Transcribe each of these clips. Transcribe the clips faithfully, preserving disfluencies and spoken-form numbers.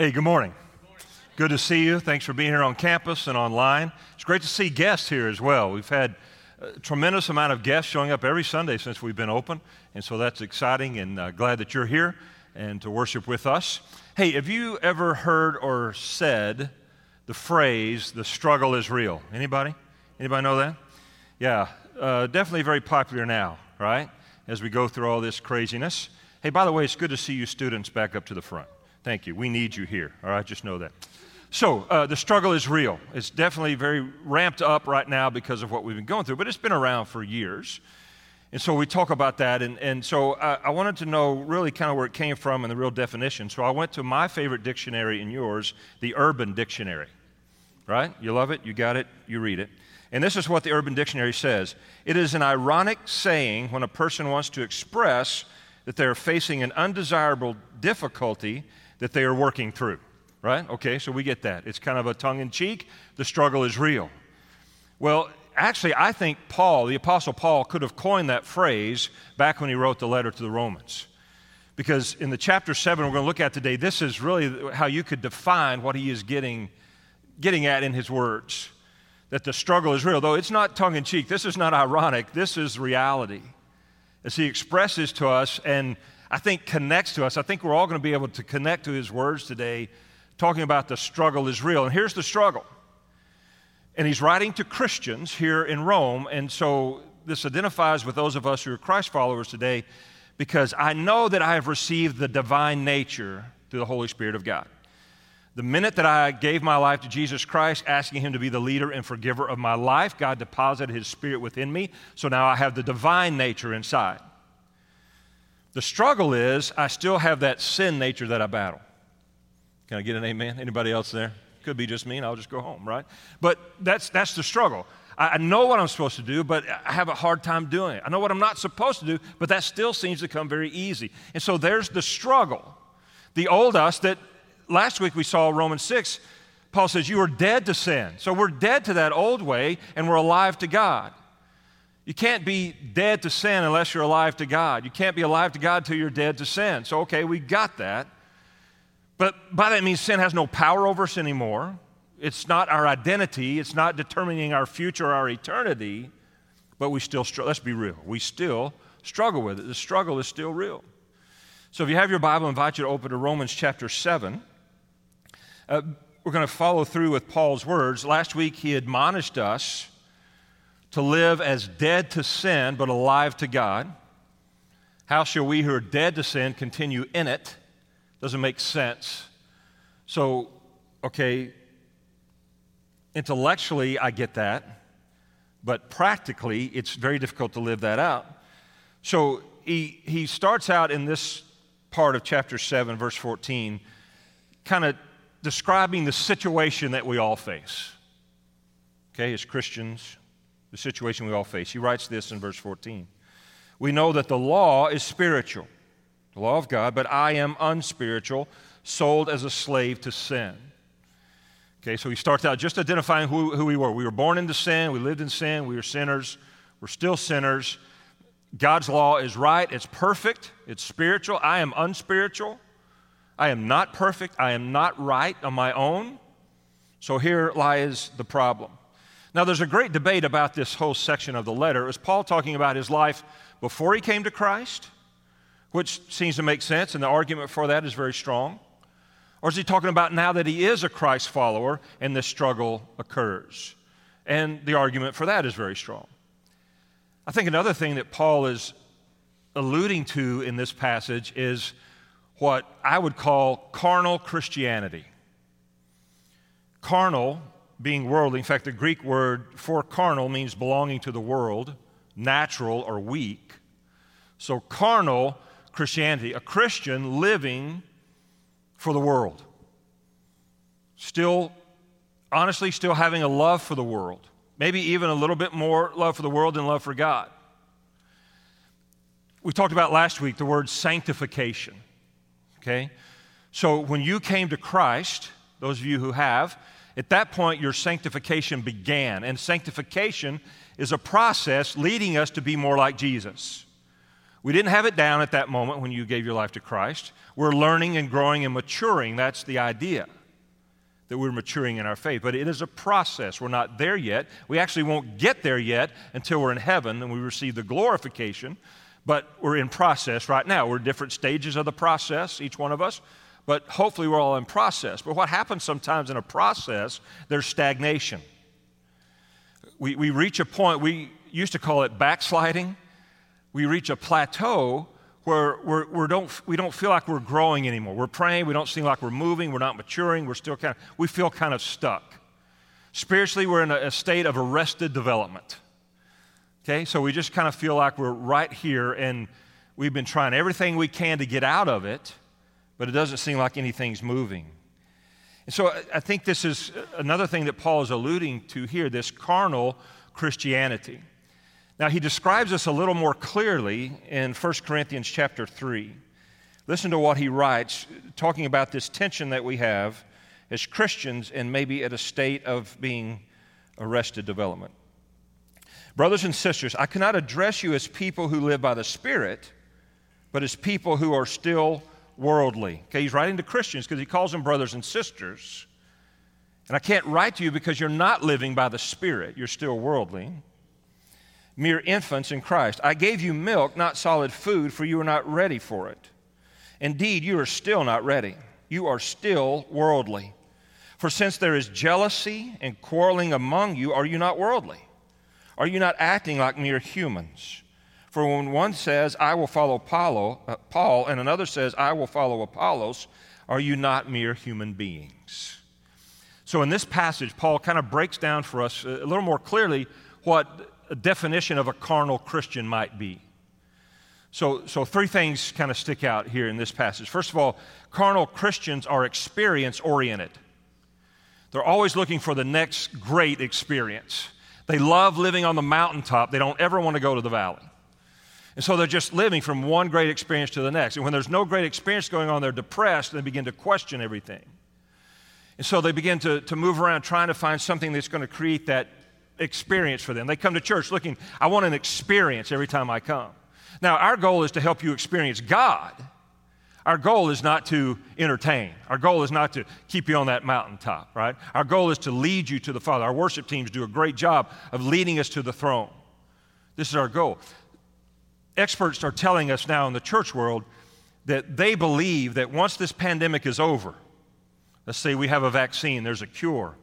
Hey, good morning. Good morning. Good to see you. Thanks for being here on campus and online. It's great to see guests here as well. We've had a tremendous amount of guests showing up every Sunday since we've been open, and so that's exciting, and uh, glad that you're here and to worship with us. Hey, have you ever heard or said the phrase, the struggle is real? Anybody? Anybody know that? Yeah, uh, definitely very popular now, right, as we go through all this craziness. Hey, by the way, it's good to see you students back up to the front. Thank you. We need you here. All right, just know that. So uh, the struggle is real. It's definitely very ramped up right now because of what we've been going through, but it's been around for years. And so we talk about that, and, and so I, I wanted to know really kind of where it came from and the real definition. So I went to my favorite dictionary and yours, the Urban Dictionary, right? You love it, you got it, you read it. And this is what the Urban Dictionary says. It is an ironic saying when a person wants to express that they are facing an undesirable difficulty that they are working through, right? Okay, so we get that. It's kind of a tongue-in-cheek. The struggle is real. Well, actually, I think Paul, the Apostle Paul, could have coined that phrase back when he wrote the letter to the Romans. Because in the chapter seven we're going to look at today, this is really how you could define what he is getting, getting at in his words, that the struggle is real. Though it's not tongue-in-cheek. This is not ironic. This is reality. As he expresses to us and I think connects to us. I think we're all going to be able to connect to his words today, talking about the struggle is real. And here's the struggle. And he's writing to Christians here in Rome, and so this identifies with those of us who are Christ followers today, because I know that I have received the divine nature through the Holy Spirit of God. The minute that I gave my life to Jesus Christ, asking him to be the leader and forgiver of my life, God deposited his spirit within me, so now I have the divine nature inside. The struggle is I still have that sin nature that I battle. Can I get an amen? Anybody else there? Could be just me, and I'll just go home, right? But that's that's the struggle. I, I know what I'm supposed to do, but I have a hard time doing it. I know what I'm not supposed to do, but that still seems to come very easy. And so there's the struggle. The old us that last week we saw Romans six, Paul says, you are dead to sin. So we're dead to that old way, and we're alive to God. You can't be dead to sin unless you're alive to God. You can't be alive to God until you're dead to sin. So, okay, we got that. But by that means sin has no power over us anymore. It's not our identity. It's not determining our future, our eternity. But we still struggle. Let's be real. We still struggle with it. The struggle is still real. So if you have your Bible, I invite you to open to Romans chapter seven. Uh, we're going to follow through with Paul's words. Last week he admonished us to live as dead to sin, but alive to God. How shall we who are dead to sin continue in it? Doesn't make sense. So, okay, intellectually I get that, but practically it's very difficult to live that out. So he, he starts out in this part of chapter seven, verse fourteen, kind of describing the situation that we all face, okay, as Christians. The situation we all face. He writes this in verse fourteen. We know that the law is spiritual, the law of God, but I am unspiritual, sold as a slave to sin. Okay, so he starts out just identifying who, who we were. We were born into sin. We lived in sin. We were sinners. We're still sinners. God's law is right. It's perfect. It's spiritual. I am unspiritual. I am not perfect. I am not right on my own. So here lies the problem. Now, there's a great debate about this whole section of the letter. It was Paul talking about his life before he came to Christ, which seems to make sense, and the argument for that is very strong. Or is he talking about now that he is a Christ follower and this struggle occurs? And the argument for that is very strong. I think another thing that Paul is alluding to in this passage is what I would call carnal Christianity. Carnal being worldly. In fact, the Greek word for carnal means belonging to the world, natural or weak. So carnal Christianity, a Christian living for the world. Still, honestly, still having a love for the world. Maybe even a little bit more love for the world than love for God. We talked about last week the word sanctification, okay? So when you came to Christ, those of you who have, at that point, your sanctification began, and sanctification is a process leading us to be more like Jesus. We didn't have it down at that moment when you gave your life to Christ. We're learning and growing and maturing. That's the idea, that we're maturing in our faith. But it is a process. We're not there yet. We actually won't get there yet until we're in heaven and we receive the glorification. But we're in process right now. We're different stages of the process, each one of us. But hopefully we're all in process. But what happens sometimes in a process, there's stagnation. We, we reach a point, we used to call it backsliding. We reach a plateau where we're, we're don't, we don't feel like we're growing anymore. We're praying, we don't seem like we're moving, we're not maturing, we're still kind of, we feel kind of stuck. Spiritually, we're in a, a state of arrested development. Okay, so we just kind of feel like we're right here and we've been trying everything we can to get out of it, but it doesn't seem like anything's moving. And so I, I think this is another thing that Paul is alluding to here, this carnal Christianity. Now, he describes this a little more clearly in First Corinthians chapter three. Listen to what he writes, talking about this tension that we have as Christians and maybe at a state of being arrested development. Brothers and sisters, I cannot address you as people who live by the Spirit, but as people who are still worldly. Okay, he's writing to Christians because he calls them brothers and sisters. And I can't write to you because you're not living by the Spirit. You're still worldly. Mere infants in Christ. I gave you milk, not solid food, for you were not ready for it. Indeed, you are still not ready. You are still worldly. For since there is jealousy and quarreling among you, are you not worldly? Are you not acting like mere humans? For when one says, I will follow Apollo, uh, Paul, and another says, I will follow Apollos, are you not mere human beings? So in this passage, Paul kind of breaks down for us a little more clearly what a definition of a carnal Christian might be. So, so three things kind of stick out here in this passage. First of all, carnal Christians are experience-oriented. They're always looking for the next great experience. They love living on the mountaintop. They don't ever want to go to the valley. And so they're just living from one great experience to the next. And when there's no great experience going on, they're depressed, and they begin to question everything. And so they begin to, to move around trying to find something that's going to create that experience for them. They come to church looking, I want an experience every time I come. Now, our goal is to help you experience God. Our goal is not to entertain. Our goal is not to keep you on that mountaintop, right? Our goal is to lead you to the Father. Our worship teams do a great job of leading us to the throne. This is our goal. Experts are telling us now in the church world that they believe that once this pandemic is over, let's say we have a vaccine, there's a cure,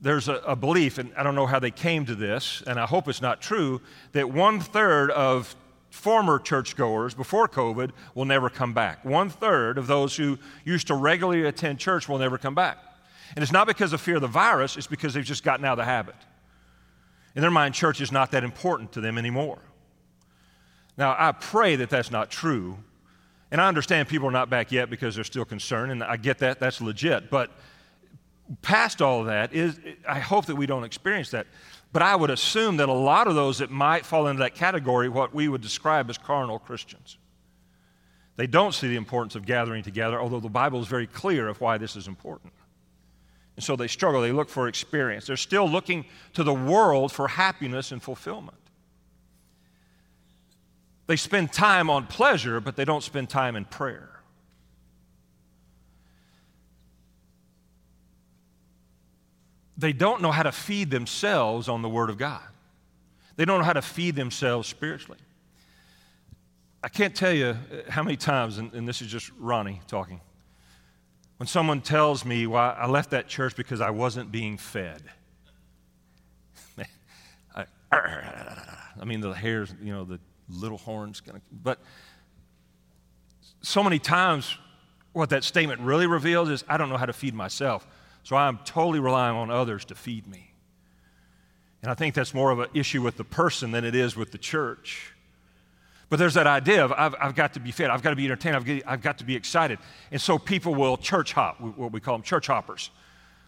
there's a, a belief, and I don't know how they came to this, and I hope it's not true, that one-third of former churchgoers before COVID will never come back. One-third of those who used to regularly attend church will never come back. And it's not because of fear of the virus, it's because they've just gotten out of the habit. In their mind, church is not that important to them anymore. Now, I pray that that's not true, and I understand people are not back yet because they're still concerned, and I get that, that's legit, but past all of that, is, I hope that we don't experience that. But I would assume that a lot of those that might fall into that category, what we would describe as carnal Christians. They don't see the importance of gathering together, although the Bible is very clear of why this is important. And so they struggle. They look for experience. They're still looking to the world for happiness and fulfillment. They spend time on pleasure, but they don't spend time in prayer. They don't know how to feed themselves on the Word of God. They don't know how to feed themselves spiritually. I can't tell you how many times, and, and this is just Ronnie talking, when someone tells me why I left that church because I wasn't being fed. Man, I, I mean, the hairs, you know, the little horns. Gonna, but so many times what that statement really reveals is I don't know how to feed myself. So I'm totally relying on others to feed me. And I think that's more of an issue with the person than it is with the church. But there's that idea of I've, I've got to be fed, I've got to be entertained, I've got, I've got to be excited. And so people will church hop, what we call them, church hoppers.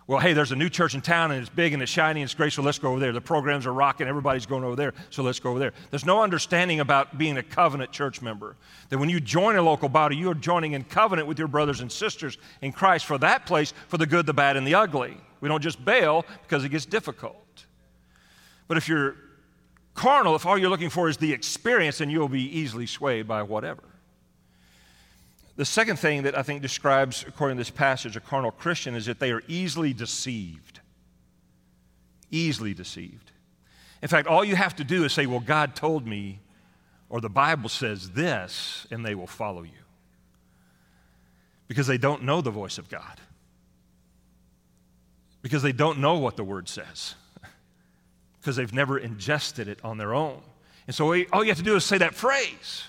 Well, hey, there's a new church in town, and it's big, and it's shiny, and it's great, so let's go over there. The programs are rocking, everybody's going over there, so let's go over there. There's no understanding about being a covenant church member, that when you join a local body, you are joining in covenant with your brothers and sisters in Christ for that place, for the good, the bad, and the ugly. We don't just bail because it gets difficult. But if you're carnal if all you're looking for is the experience, then you'll be easily swayed by whatever. The second thing that I think describes, according to this passage, a carnal Christian is that they are easily deceived. Easily deceived. In fact, all you have to do is say, well, God told me, or the Bible says this, and they will follow you. Because they don't know the voice of God. Because they don't know what the Word says. Because they've never ingested it on their own. And so all you have to do is say that phrase.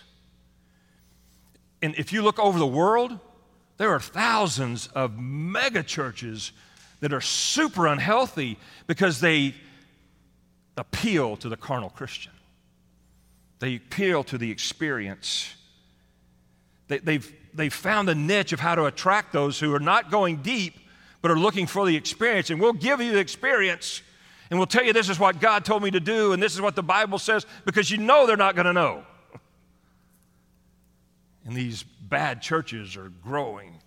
And if you look over the world, there are thousands of mega churches that are super unhealthy because they appeal to the carnal Christian. They appeal to the experience. They, they've, they've found a niche of how to attract those who are not going deep but are looking for the experience. And we'll give you the experience, and we'll tell you this is what God told me to do, and this is what the Bible says, because you know they're not going to know. And these bad churches are growing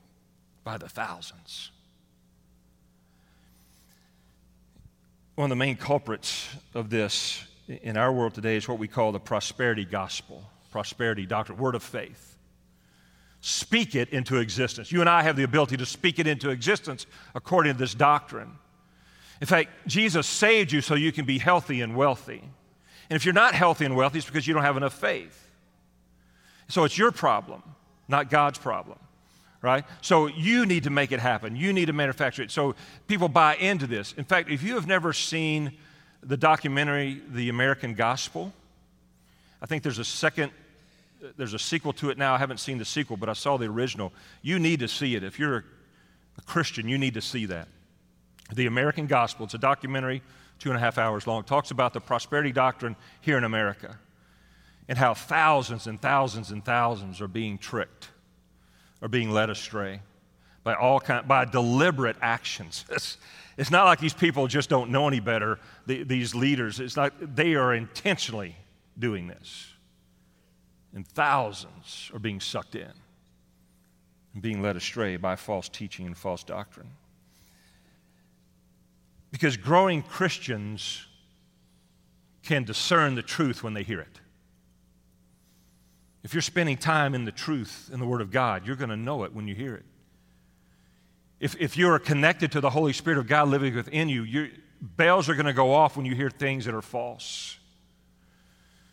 by the thousands. One of the main culprits of this in our world today is what we call the prosperity gospel, prosperity doctrine, word of faith. Speak it into existence. You and I have the ability to speak it into existence according to this doctrine. In fact, Jesus saved you so you can be healthy and wealthy. And if you're not healthy and wealthy, it's because you don't have enough faith. So it's your problem, not God's problem, right? So you need to make it happen. You need to manufacture it. So people buy into this. In fact, if you have never seen the documentary, The American Gospel, I think there's a second, there's a sequel to it now. I haven't seen the sequel, but I saw the original. You need to see it. If you're a Christian, you need to see that. The American Gospel, it's a documentary, two and a half hours long. It talks about the prosperity doctrine here in America, and how thousands and thousands and thousands are being tricked, are being led astray by all kind, by deliberate actions. It's, it's not like these people just don't know any better, the, these leaders. It's not, they are intentionally doing this. And thousands are being sucked in and being led astray by false teaching and false doctrine. Because growing Christians can discern the truth when they hear it. If you're spending time in the truth, in the Word of God, you're going to know it when you hear it. If, if you're connected to the Holy Spirit of God living within you, your bells are going to go off when you hear things that are false.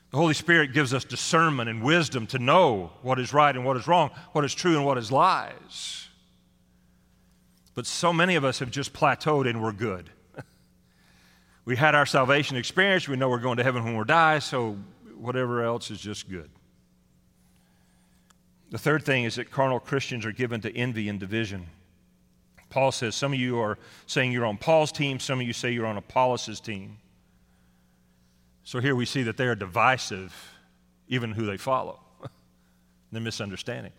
The Holy Spirit gives us discernment and wisdom to know what is right and what is wrong, what is true and what is lies. But so many of us have just plateaued and we're good. We had our salvation experience. We know we're going to heaven when we die, so whatever else is just good. The third thing is that carnal Christians are given to envy and division. Paul says some of you are saying you're on Paul's team, some of you say you're on Apollos' team. So here we see that they are divisive, even who they follow. They're misunderstanding.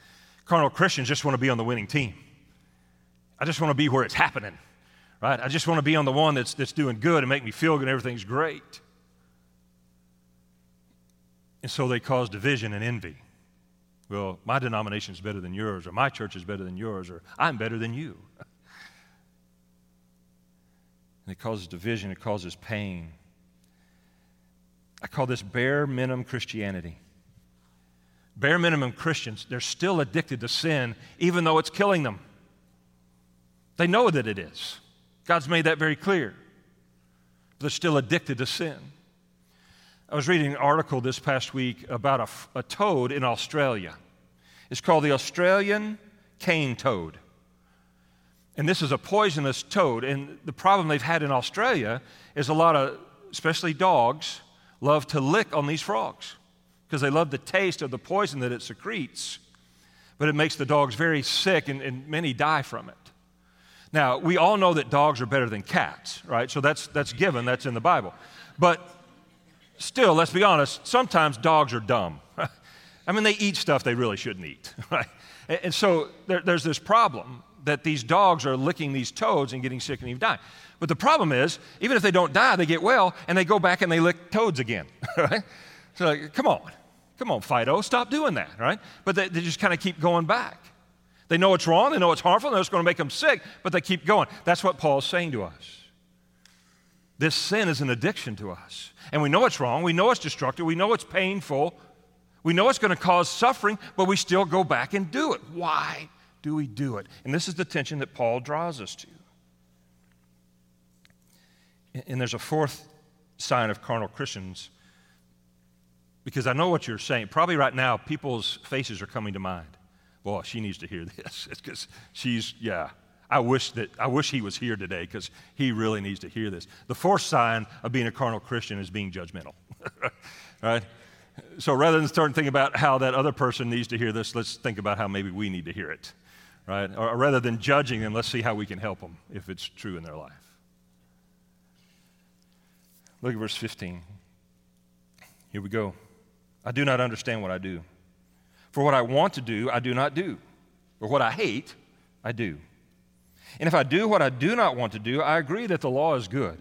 Carnal Christians just want to be on the winning team. I just want to be where it's happening, right? I just want to be on the one that's, that's doing good and make me feel good and everything's great. And so they cause division and envy. Well, my denomination is better than yours, or my church is better than yours, or I'm better than you. And it causes division, it causes pain. I call this bare minimum Christianity. Bare minimum Christians, they're still addicted to sin, even though it's killing them. They know that it is. God's made that very clear. But they're still addicted to sin. I was reading an article this past week about a, a toad in Australia. It's called the Australian cane toad. And this is a poisonous toad. And the problem they've had in Australia is a lot of, especially dogs, love to lick on these frogs because they love the taste of the poison that it secretes. But it makes the dogs very sick, and, and many die from it. Now, we all know that dogs are better than cats, right? So that's, that's given. That's in the Bible. But still, let's be honest, sometimes dogs are dumb. Right? I mean, they eat stuff they really shouldn't eat. Right? And so there, there's this problem that these dogs are licking these toads and getting sick and even dying. But the problem is, even if they don't die, they get well, and they go back and they lick toads again. Right? So like, come on, come on, Fido, stop doing that. Right? But they, they just kind of keep going back. They know it's wrong, they know it's harmful, they know it's going to make them sick, but they keep going. That's what Paul's saying to us. This sin is an addiction to us. And we know it's wrong. We know it's destructive. We know it's painful. We know it's going to cause suffering, but we still go back and do it. Why do we do it? And this is the tension that Paul draws us to. And there's a fourth sign of carnal Christians, because I know what you're saying. Probably right now, people's faces are coming to mind. Boy, she needs to hear this. It's because she's, yeah, I wish that I wish he was here today because he really needs to hear this. The fourth sign of being a carnal Christian is being judgmental, right? So rather than start thinking about how that other person needs to hear this, let's think about how maybe we need to hear it, right? Or rather than judging them, let's see how we can help them if it's true in their life. Look at verse fifteen. Here we go. I do not understand what I do. For what I want to do, I do not do. But what I hate, I do. And if I do what I do not want to do, I agree that the law is good.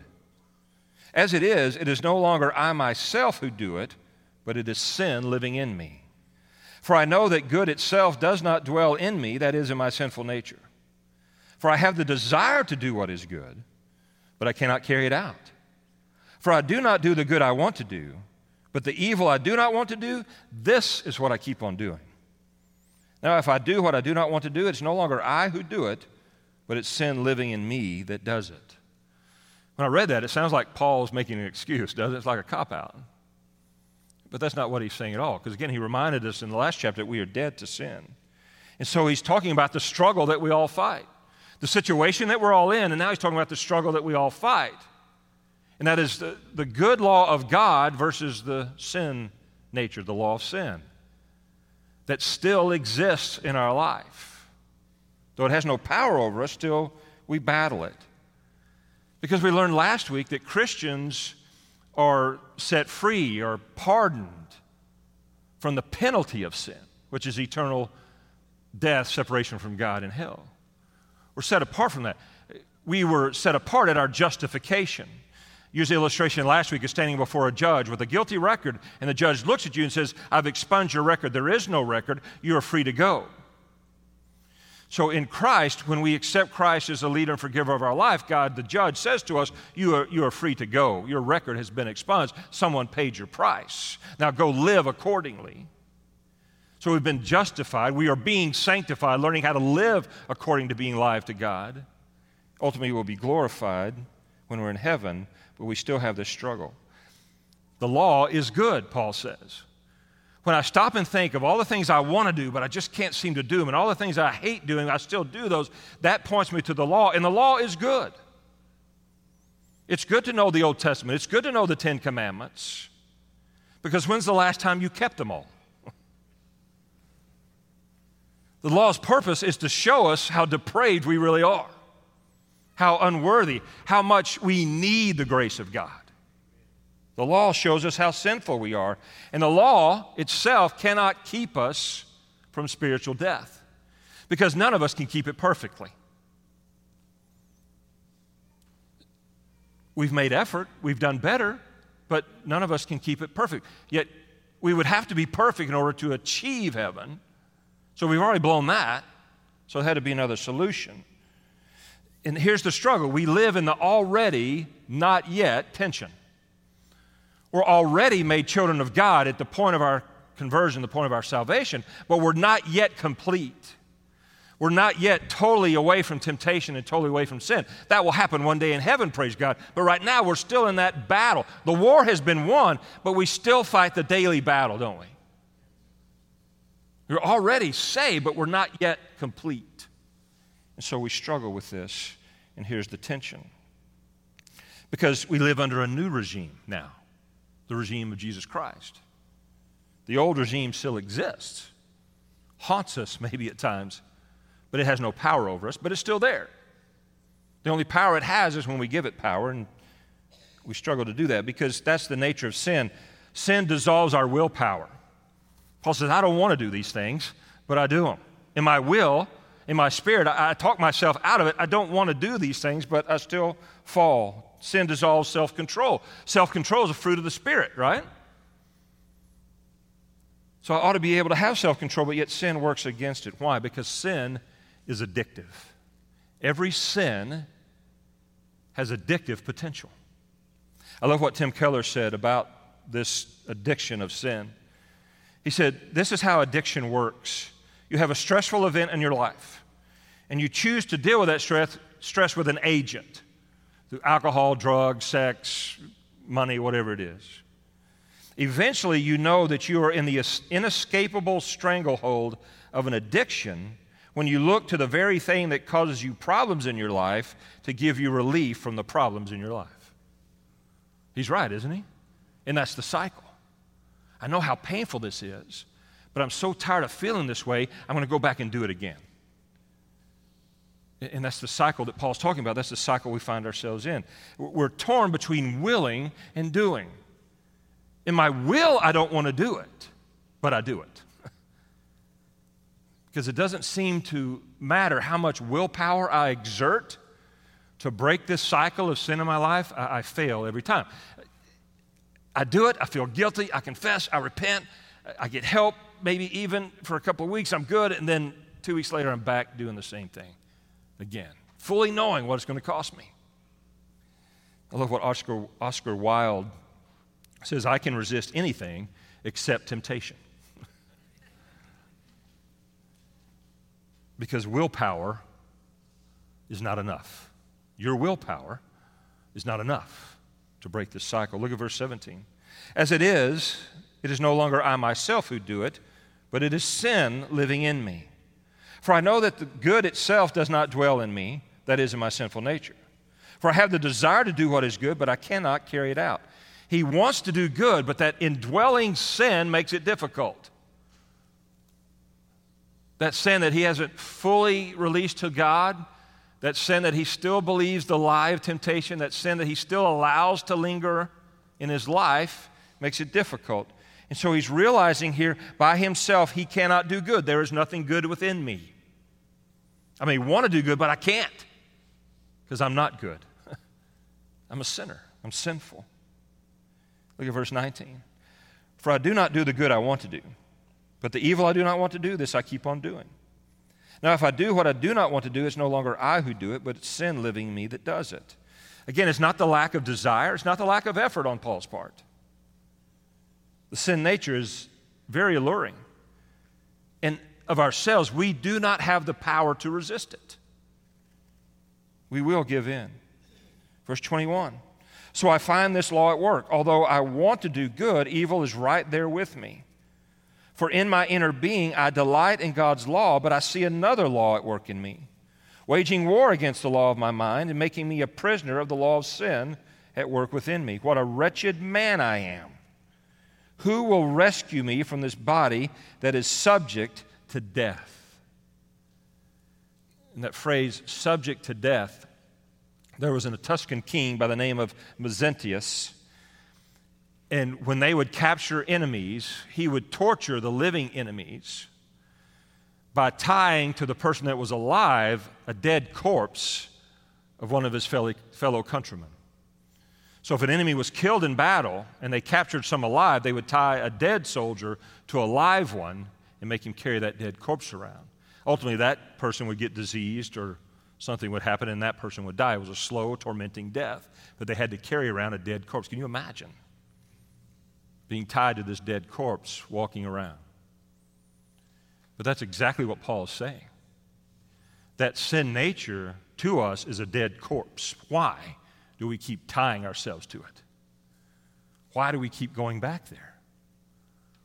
As it is, it is no longer I myself who do it, but it is sin living in me. For I know that good itself does not dwell in me, that is, in my sinful nature. For I have the desire to do what is good, but I cannot carry it out. For I do not do the good I want to do, but the evil I do not want to do, this is what I keep on doing. Now, if I do what I do not want to do, it's no longer I who do it, but it's sin living in me that does it. When I read that, it sounds like Paul's making an excuse, doesn't it? It's like a cop-out. But that's not what he's saying at all, because, again, he reminded us in the last chapter that we are dead to sin. And so he's talking about the struggle that we all fight, the situation that we're all in, and now he's talking about the struggle that we all fight. And that is the, the good law of God versus the sin nature, the law of sin, that still exists in our life. Though it has no power over us, still we battle it. Because we learned last week that Christians are set free or pardoned from the penalty of sin, which is eternal death, separation from God and hell. We're set apart from that. We were set apart at our justification. Used the illustration last week of standing before a judge with a guilty record, and the judge looks at you and says, I've expunged your record. There is no record. You are free to go. So in Christ, when we accept Christ as the leader and forgiver of our life, God, the judge, says to us, you are, you are free to go. Your record has been expunged. Someone paid your price. Now go live accordingly. So we've been justified. We are being sanctified, learning how to live according to being alive to God. Ultimately, we'll be glorified when we're in heaven, but we still have this struggle. The law is good, Paul says. When I stop and think of all the things I want to do, but I just can't seem to do them, and all the things I hate doing, I still do those, that points me to the law, and the law is good. It's good to know the Old Testament. It's good to know the Ten Commandments, because when's the last time you kept them all? The law's purpose is to show us how depraved we really are. How unworthy, how much we need the grace of God. The law shows us how sinful we are, and the law itself cannot keep us from spiritual death because none of us can keep it perfectly. We've made effort, we've done better, but none of us can keep it perfect. Yet we would have to be perfect in order to achieve heaven, so we've already blown that, so there had to be another solution. And here's the struggle. We live in the already, not yet tension. We're already made children of God at the point of our conversion, the point of our salvation, but we're not yet complete. We're not yet totally away from temptation and totally away from sin. That will happen one day in heaven, praise God. But right now, we're still in that battle. The war has been won, but we still fight the daily battle, don't we? We're already saved, but we're not yet complete. And so we struggle with this, and here's the tension. Because we live under a new regime now, the regime of Jesus Christ. The old regime still exists, haunts us maybe at times, but it has no power over us, but it's still there. The only power it has is when we give it power, and we struggle to do that because that's the nature of sin. Sin dissolves our willpower. Paul says, I don't want to do these things, but I do them. In my will, in my spirit, I, I talk myself out of it. I don't want to do these things, but I still fall. Sin dissolves self-control. Self-control is a fruit of the Spirit, right? So I ought to be able to have self-control, but yet sin works against it. Why? Because sin is addictive. Every sin has addictive potential. I love what Tim Keller said about this addiction of sin. He said, this is how addiction works. You have a stressful event in your life, and you choose to deal with that stress, stress with an agent, through alcohol, drugs, sex, money, whatever it is. Eventually, you know that you are in the inescapable stranglehold of an addiction when you look to the very thing that causes you problems in your life to give you relief from the problems in your life. He's right, isn't he? And that's the cycle. I know how painful this is, but I'm so tired of feeling this way, I'm going to go back and do it again. And that's the cycle that Paul's talking about. That's the cycle we find ourselves in. We're torn between willing and doing. In my will, I don't want to do it, but I do it. Because it doesn't seem to matter how much willpower I exert to break this cycle of sin in my life, I, I fail every time. I do it, I feel guilty, I confess, I repent, I get help, maybe even for a couple of weeks I'm good, and then two weeks later I'm back doing the same thing again, fully knowing what it's going to cost me. I love what Oscar, Oscar Wilde says, I can resist anything except temptation. Because willpower is not enough. Your willpower is not enough to break this cycle. Look at verse seventeen. As it is, it is no longer I myself who do it, but it is sin living in me. For I know that the good itself does not dwell in me, that is, in my sinful nature. For I have the desire to do what is good, but I cannot carry it out. He wants to do good, but that indwelling sin makes it difficult. That sin that he hasn't fully released to God, that sin that he still believes the lie of temptation, that sin that he still allows to linger in his life makes it difficult. And so he's realizing here, by himself, he cannot do good. There is nothing good within me. I may want to do good, but I can't because I'm not good. I'm a sinner. I'm sinful. Look at verse nineteen. For I do not do the good I want to do, but the evil I do not want to do, this I keep on doing. Now, if I do what I do not want to do, it's no longer I who do it, but it's sin living in me that does it. Again, it's not the lack of desire. It's not the lack of effort on Paul's part. The sin nature is very alluring. And of ourselves, we do not have the power to resist it. We will give in. Verse twenty-one. So I find this law at work. Although I want to do good, evil is right there with me. For in my inner being I delight in God's law, but I see another law at work in me, waging war against the law of my mind and making me a prisoner of the law of sin at work within me. What a wretched man I am! Who will rescue me from this body that is subject to death? And that phrase, subject to death, there was a Tuscan king by the name of Mezentius. And when they would capture enemies, he would torture the living enemies by tying to the person that was alive a dead corpse of one of his fellow countrymen. So if an enemy was killed in battle and they captured some alive, they would tie a dead soldier to a live one and make him carry that dead corpse around. Ultimately, that person would get diseased or something would happen and that person would die. It was a slow, tormenting death, but they had to carry around a dead corpse. Can you imagine? Being tied to this dead corpse walking around. But that's exactly what Paul is saying. That sin nature to us is a dead corpse. Why do we keep tying ourselves to it? Why do we keep going back there?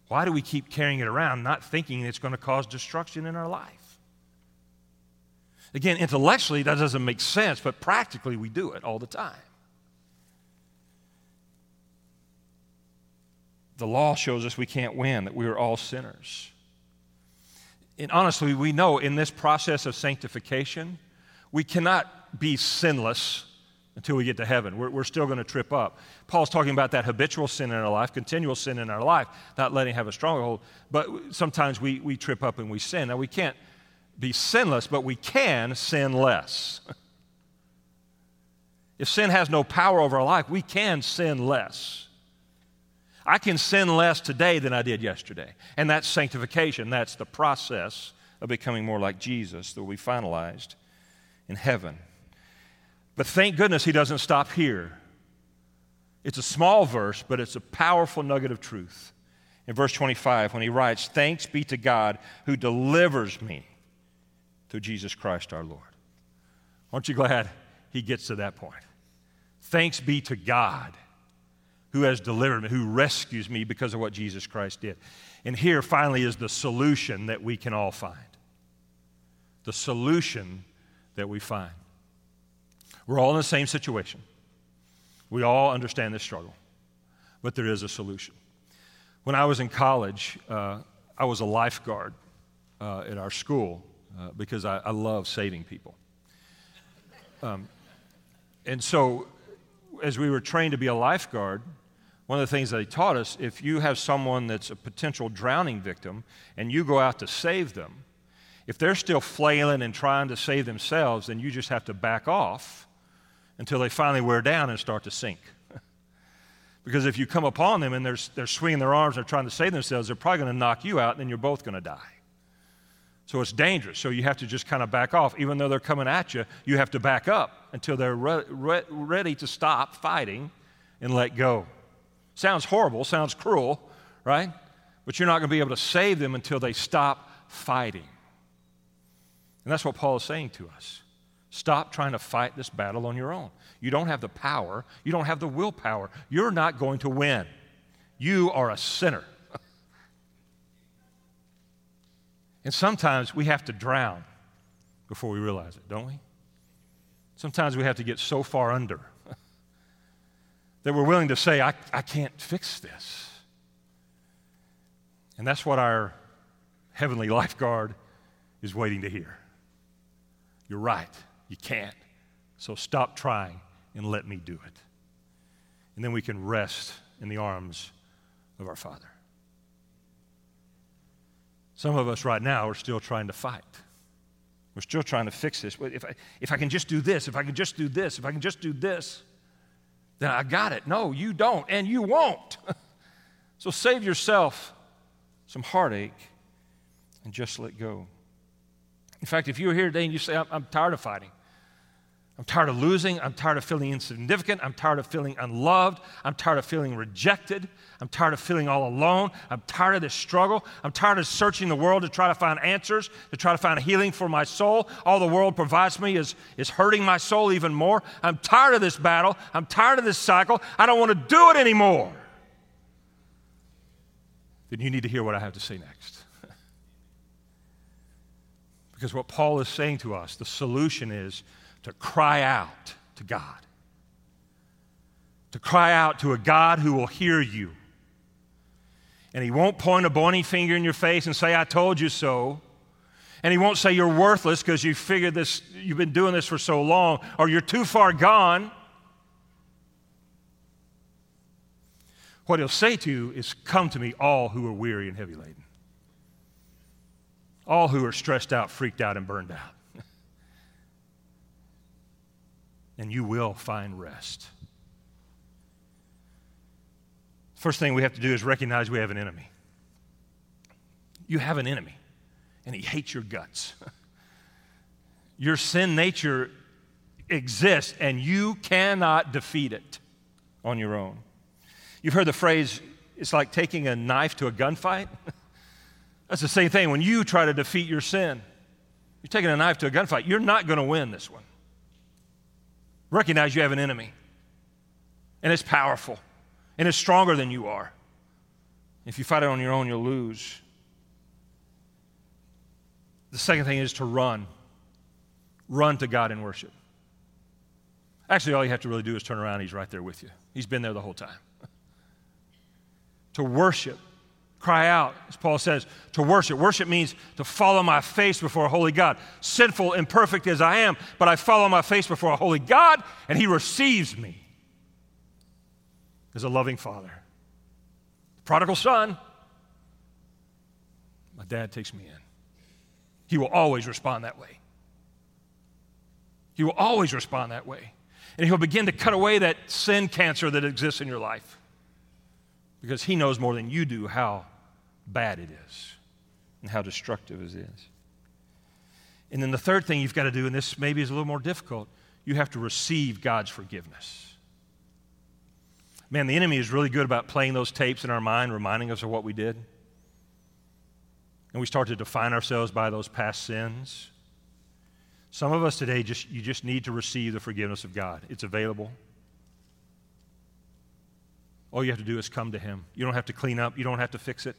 Why do we keep carrying it around, not thinking it's going to cause destruction in our life? Again, intellectually, that doesn't make sense, but practically we do it all the time. The law shows us we can't win, that we are all sinners. And honestly, we know in this process of sanctification, we cannot be sinless until we get to heaven. We're, we're still going to trip up. Paul's talking about that habitual sin in our life, continual sin in our life, not letting it have a stronghold. But sometimes we, we trip up and we sin. Now, we can't be sinless, but we can sin less. If sin has no power over our life, we can sin less. I can sin less today than I did yesterday. And that's sanctification. That's the process of becoming more like Jesus that will be finalized in heaven. But thank goodness he doesn't stop here. It's a small verse, but it's a powerful nugget of truth. In verse twenty-five, when he writes, "Thanks be to God who delivers me through Jesus Christ our Lord." Aren't you glad he gets to that point? Thanks be to God who has delivered me, who rescues me because of what Jesus Christ did. And here, finally, is the solution that we can all find. The solution that we find. We're all in the same situation. We all understand this struggle, but there is a solution. When I was in college, uh, I was a lifeguard uh, at our school uh, because I, I love saving people. Um, and so as we were trained to be a lifeguard, one of the things they taught us, if you have someone that's a potential drowning victim and you go out to save them, if they're still flailing and trying to save themselves, then you just have to back off until they finally wear down and start to sink. Because if you come upon them and they're, they're swinging their arms and they're trying to save themselves, they're probably going to knock you out and then you're both going to die. So it's dangerous. So you have to just kind of back off. Even though they're coming at you, you have to back up until they're re- re- ready to stop fighting and let go. Sounds horrible, sounds cruel, right? But you're not going to be able to save them until they stop fighting. And that's what Paul is saying to us. Stop trying to fight this battle on your own. You don't have the power. You don't have the willpower. You're not going to win. You are a sinner. And sometimes we have to drown before we realize it, don't we? Sometimes we have to get so far under that we're willing to say, I, I can't fix this. And that's what our heavenly lifeguard is waiting to hear. You're right. You can't. So stop trying and let me do it. And then we can rest in the arms of our Father. Some of us right now are still trying to fight. We're still trying to fix this. If I, if I can just do this, if I can just do this, if I can just do this, then I got it. No, you don't, and you won't. So save yourself some heartache and just let go. In fact, if you were here today and you say, I'm, I'm tired of fighting. I'm tired of losing. I'm tired of feeling insignificant. I'm tired of feeling unloved. I'm tired of feeling rejected. I'm tired of feeling all alone. I'm tired of this struggle. I'm tired of searching the world to try to find answers, to try to find healing for my soul. All the world provides me is, is hurting my soul even more. I'm tired of this battle. I'm tired of this cycle. I don't want to do it anymore. Then you need to hear what I have to say next. Because what Paul is saying to us, the solution is to cry out to God. To cry out to a God who will hear you. And he won't point a bony finger in your face and say, I told you so. And he won't say you're worthless because you figured this, you've been doing this for so long, or you're too far gone. What he'll say to you is, come to me, all who are weary and heavy laden. All who are stressed out, freaked out, and burned out. And you will find rest. First thing we have to do is recognize we have an enemy. You have an enemy, and he hates your guts. Your sin nature exists, and you cannot defeat it on your own. You've heard the phrase, it's like taking a knife to a gunfight. That's the same thing. When you try to defeat your sin, you're taking a knife to a gunfight. You're not going to win this one. Recognize you have an enemy, and it's powerful, and it's stronger than you are. If you fight it on your own, you'll lose. The second thing is to run. Run to God in worship. Actually, all you have to really do is turn around, and he's right there with you. He's been there the whole time. To worship. Cry out, as Paul says, to worship. Worship means to follow my face before a holy God. Sinful, imperfect as I am, but I follow my face before a holy God, and he receives me as a loving father. The prodigal son, my dad takes me in. He will always respond that way. He will always respond that way. And he'll begin to cut away that sin cancer that exists in your life, because he knows more than you do how bad it is and how destructive it is. And then the third thing you've got to do, and this maybe is a little more difficult, you have to receive God's forgiveness. Man, the enemy is really good about playing those tapes in our mind, reminding us of what we did. And we start to define ourselves by those past sins. Some of us today, just you just need to receive the forgiveness of God. It's available. All you have to do is come to Him. You don't have to clean up. You don't have to fix it.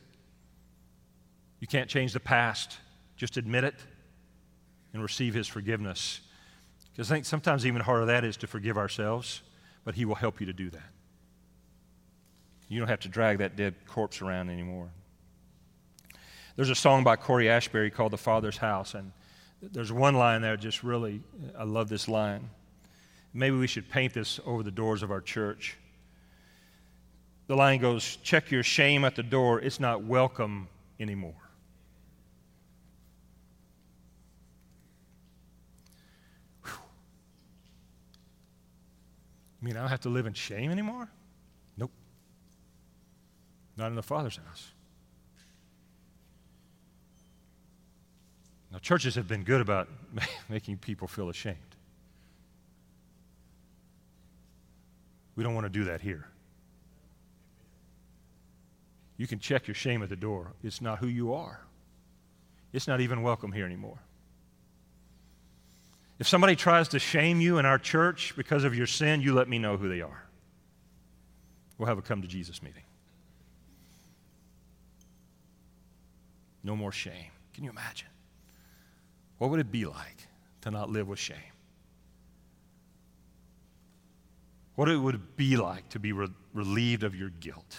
You can't change the past. Just admit it and receive His forgiveness. Because I think sometimes even harder that is to forgive ourselves, but He will help you to do that. You don't have to drag that dead corpse around anymore. There's a song by Corey Ashbury called The Father's House, and there's one line there just really, I love this line. Maybe we should paint this over the doors of our church. The line goes, "Check your shame at the door, it's not welcome anymore." Whew. You mean I don't have to live in shame anymore? Nope. Not in the Father's house. Now, churches have been good about making people feel ashamed. We don't want to do that here. You can check your shame at the door. It's not who you are. It's not even welcome here anymore. If somebody tries to shame you in our church because of your sin, you let me know who they are. We'll have a come to Jesus meeting. No more shame. Can you imagine? What would it be like to not live with shame? What it would be like to be re- relieved of your guilt?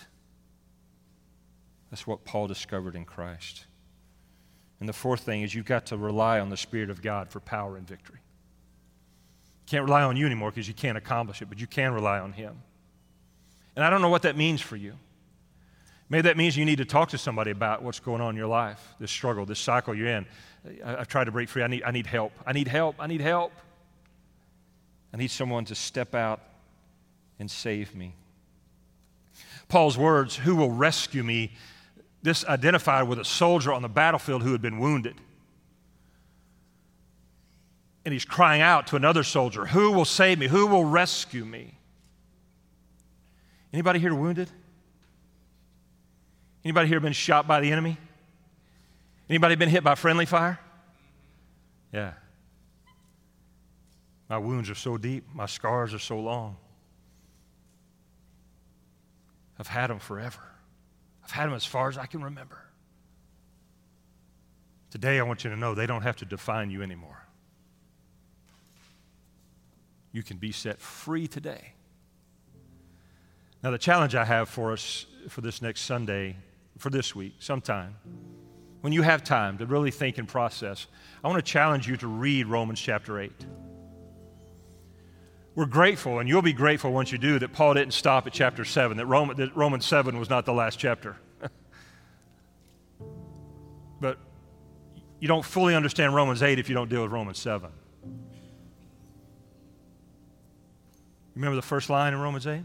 That's what Paul discovered in Christ. And the fourth thing is you've got to rely on the Spirit of God for power and victory. You can't rely on you anymore because you can't accomplish it, but you can rely on Him. And I don't know what that means for you. Maybe that means you need to talk to somebody about what's going on in your life, this struggle, this cycle you're in. I, I've tried to break free. I need, I need help. I need help. I need help. I need someone to step out and save me. Paul's words, "Who will rescue me?" This identified with a soldier on the battlefield who had been wounded. And he's crying out to another soldier, "Who will save me? Who will rescue me?" Anybody here wounded? Anybody here been shot by the enemy? Anybody been hit by friendly fire? Yeah. My wounds are so deep. My scars are so long. I've had them forever. I've had them as far as I can remember. Today, I want you to know they don't have to define you anymore. You can be set free today. Now, the challenge I have for us for this next Sunday, for this week, sometime, when you have time to really think and process, I want to challenge you to read Romans chapter eight. We're grateful, and you'll be grateful once you do, that Paul didn't stop at chapter seven, that, Roman, that Romans seven was not the last chapter. But you don't fully understand Romans eight if you don't deal with Romans seven. Remember the first line in Romans eight?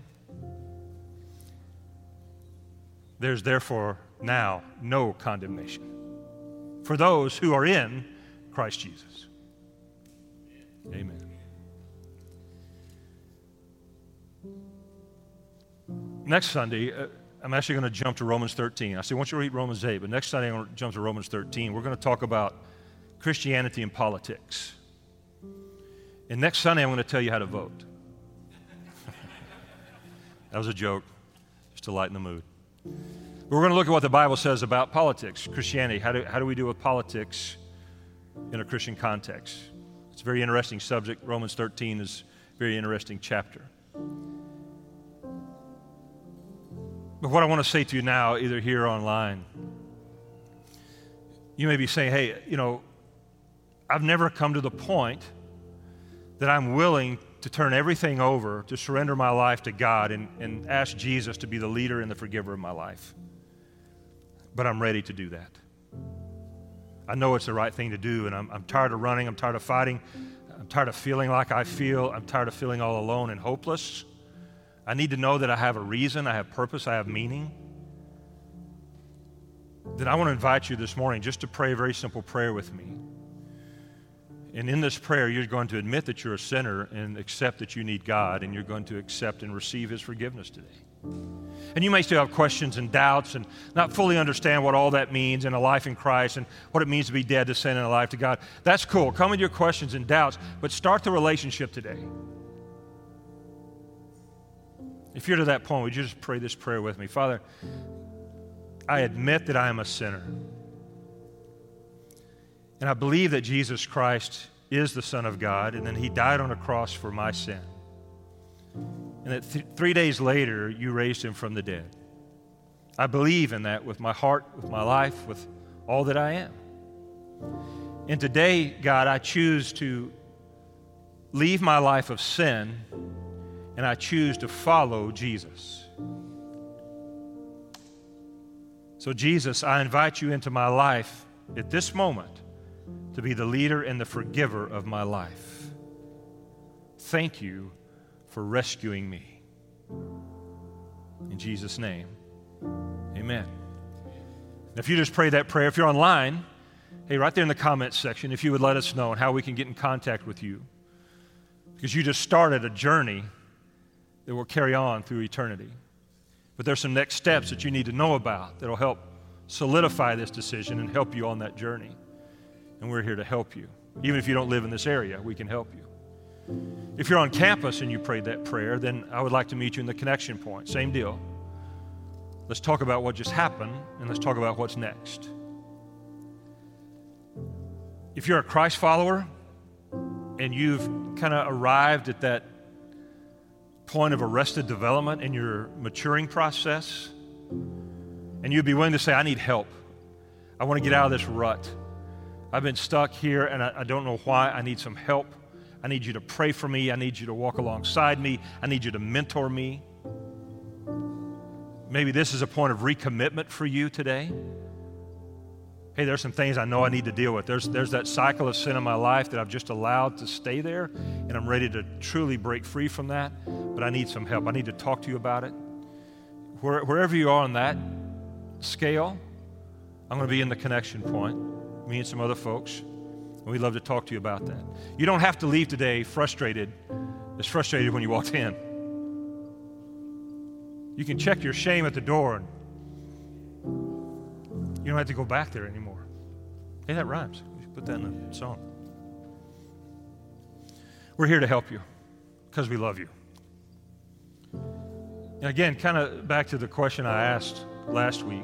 There's therefore now no condemnation for those who are in Christ Jesus. Amen. Next Sunday, uh, I'm actually going to jump to Romans thirteen. I said, I want you to read Romans eight, but next Sunday I'm going to jump to Romans thirteen. We're going to talk about Christianity and politics. And next Sunday I'm going to tell you how to vote. That was a joke, just to lighten the mood. But we're going to look at what the Bible says about politics, Christianity. How do, how do we deal with politics in a Christian context? It's a very interesting subject. Romans thirteen is a very interesting chapter. But what I want to say to you now, either here or online, you may be saying, hey, you know, I've never come to the point that I'm willing to turn everything over, to surrender my life to God and, and ask Jesus to be the leader and the forgiver of my life. But I'm ready to do that. I know it's the right thing to do, and I'm, I'm tired of running, I'm tired of fighting, I'm tired of feeling like I feel, I'm tired of feeling all alone and hopeless. I need to know that I have a reason, I have purpose, I have meaning. Then I want to invite you this morning just to pray a very simple prayer with me. And in this prayer, you're going to admit that you're a sinner and accept that you need God, and you're going to accept and receive His forgiveness today. And you may still have questions and doubts and not fully understand what all that means in a life in Christ and what it means to be dead to sin and alive to God. That's cool. Come with your questions and doubts, but start the relationship today. If you're to that point, would you just pray this prayer with me? Father, I admit that I am a sinner. And I believe that Jesus Christ is the Son of God, and then He died on a cross for my sin. And that th- three days later, You raised Him from the dead. I believe in that with my heart, with my life, with all that I am. And today, God, I choose to leave my life of sin, and I choose to follow Jesus. So, Jesus, I invite You into my life at this moment to be the leader and the forgiver of my life. Thank You for rescuing me. In Jesus' name, amen. Now, if you just pray that prayer, if you're online, hey, right there in the comments section, if you would let us know and how we can get in contact with you, because you just started a journey that will carry on through eternity. But there's some next steps that you need to know about that will help solidify this decision and help you on that journey. And we're here to help you. Even if you don't live in this area, we can help you. If you're on campus and you prayed that prayer, then I would like to meet you in the connection point. Same deal. Let's talk about what just happened, and let's talk about what's next. If you're a Christ follower and you've kind of arrived at that point of arrested development in your maturing process, and you'd be willing to say, I need help. I want to get out of this rut. I've been stuck here, and I, I don't know why. I need some help. I need You to pray for me. I need You to walk alongside me. I need You to mentor me. Maybe this is a point of recommitment for you today. Hey, there's some things I know I need to deal with. There's, there's that cycle of sin in my life that I've just allowed to stay there, and I'm ready to truly break free from that, but I need some help. I need to talk to you about it. Where, wherever you are on that scale, I'm going to be in the connection point. Me and some other folks, and we'd love to talk to you about that. You don't have to leave today frustrated, as frustrated when you walked in. You can check your shame at the door, and you don't have to go back there anymore. Hey, that rhymes. We should put that in the song. We're here to help you because we love you. And again, kind of back to the question I asked last week,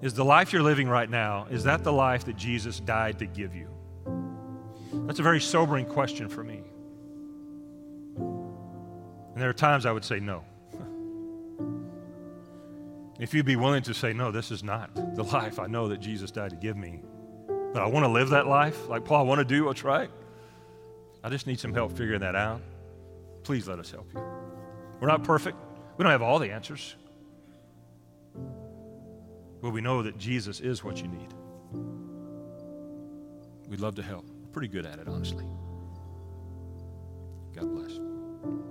is the life you're living right now, is that the life that Jesus died to give you? That's a very sobering question for me. And there are times I would say no. If you'd be willing to say, no, this is not the life I know that Jesus died to give me, but I want to live that life, like Paul, I want to do what's right. I just need some help figuring that out. Please let us help you. We're not perfect. We don't have all the answers. But we know that Jesus is what you need. We'd love to help. We're pretty good at it, honestly. God bless.